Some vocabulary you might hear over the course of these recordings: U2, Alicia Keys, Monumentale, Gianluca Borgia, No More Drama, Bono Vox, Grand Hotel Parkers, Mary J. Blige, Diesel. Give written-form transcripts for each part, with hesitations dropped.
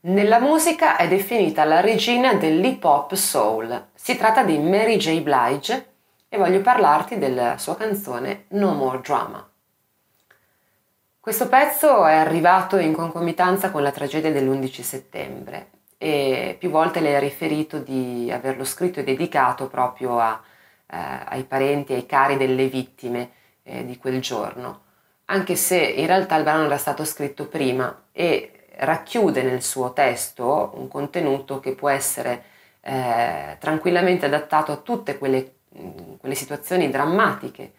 Nella musica è definita la regina dell'hip hop soul. Si tratta di Mary J. Blige e voglio parlarti della sua canzone No More Drama. Questo pezzo è arrivato in concomitanza con la tragedia dell'11 settembre e più volte le è riferito di averlo scritto e dedicato proprio ai parenti, ai cari delle vittime di quel giorno, anche se in realtà il brano era stato scritto prima e racchiude nel suo testo un contenuto che può essere tranquillamente adattato a tutte quelle situazioni drammatiche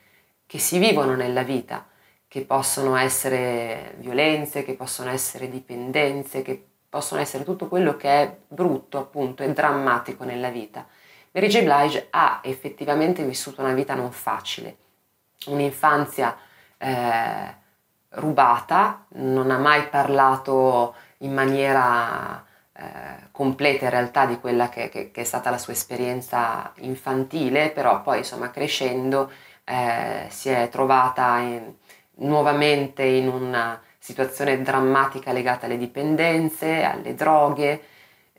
che si vivono nella vita, che possono essere violenze, che possono essere dipendenze, che possono essere tutto quello che è brutto appunto e drammatico nella vita. Mary J. Blige ha effettivamente vissuto una vita non facile, un'infanzia rubata, non ha mai parlato in maniera completa in realtà di quella che è stata la sua esperienza infantile, però poi insomma crescendo si è trovata nuovamente in una situazione drammatica legata alle dipendenze, alle droghe,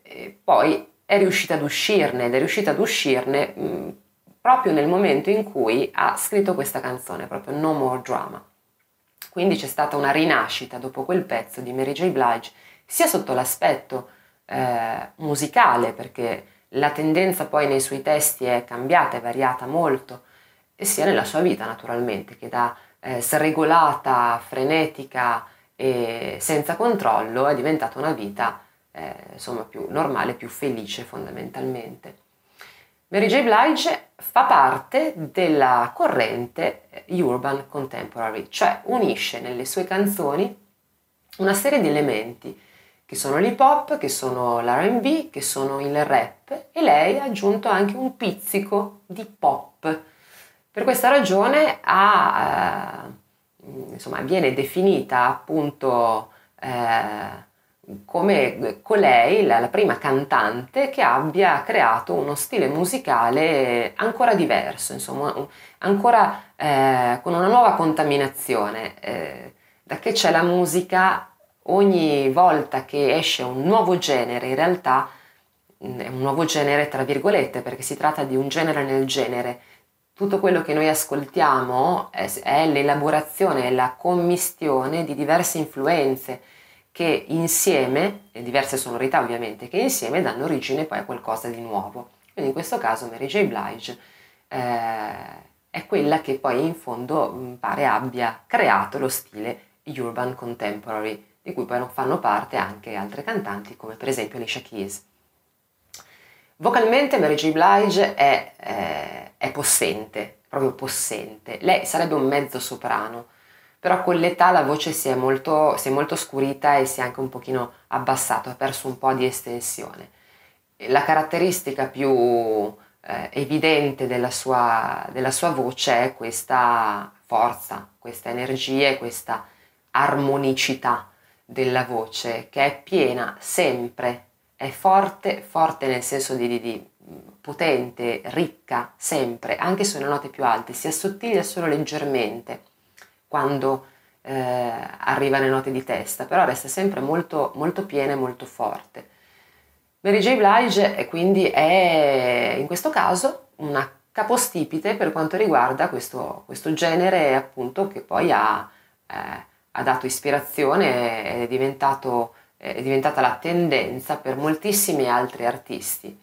e poi è riuscita ad uscirne proprio nel momento in cui ha scritto questa canzone, proprio No More Drama. Quindi c'è stata una rinascita dopo quel pezzo di Mary J. Blige, sia sotto l'aspetto musicale, perché la tendenza poi nei suoi testi è cambiata, è variata molto, e sia nella sua vita naturalmente, che da sregolata, frenetica e senza controllo è diventata una vita insomma più normale, più felice fondamentalmente. Mary J. Blige fa parte della corrente urban contemporary, cioè unisce nelle sue canzoni una serie di elementi che sono l'hip hop, che sono l'R&B, che sono il rap, e lei ha aggiunto anche un pizzico di pop. Per questa ragione viene definita appunto come colei, la prima cantante che abbia creato uno stile musicale ancora diverso, insomma, ancora con una nuova contaminazione. Da che c'è la musica, ogni volta che esce un nuovo genere, in realtà è un nuovo genere tra virgolette, perché si tratta di un genere nel genere. Tutto quello che noi ascoltiamo è l'elaborazione, è la commistione di diverse influenze, che insieme, e diverse sonorità ovviamente, che insieme danno origine poi a qualcosa di nuovo. Quindi in questo caso Mary J. Blige è quella che poi in fondo pare abbia creato lo stile urban contemporary, di cui poi fanno parte anche altre cantanti come per esempio Alicia Keys. Vocalmente Mary J. Blige è possente, proprio possente. Lei sarebbe un mezzo soprano, però con l'età la voce si è molto scurita e si è anche un pochino abbassato, ha perso un po' di estensione. La caratteristica più evidente della sua voce è questa forza, questa energia e questa armonicità della voce, che è piena sempre, è forte nel senso di potente, ricca sempre, anche sulle note più alte, si assottiglia solo leggermente quando arriva alle note di testa, però resta sempre molto, molto piena e molto forte. Mary J. Blige quindi è in questo caso una capostipite per quanto riguarda questo genere appunto, che poi ha dato ispirazione ed è diventata la tendenza per moltissimi altri artisti,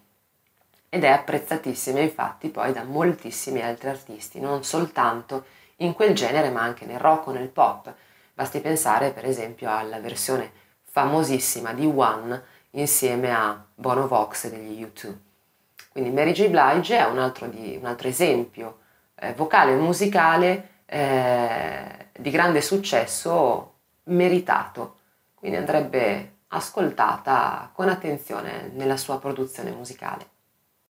ed è apprezzatissima infatti poi da moltissimi altri artisti, non soltanto in quel genere ma anche nel rock o nel pop. Basti pensare per esempio alla versione famosissima di One insieme a Bono Vox degli U2. Quindi Mary J. Blige è un altro esempio vocale e musicale di grande successo meritato, quindi andrebbe ascoltata con attenzione nella sua produzione musicale.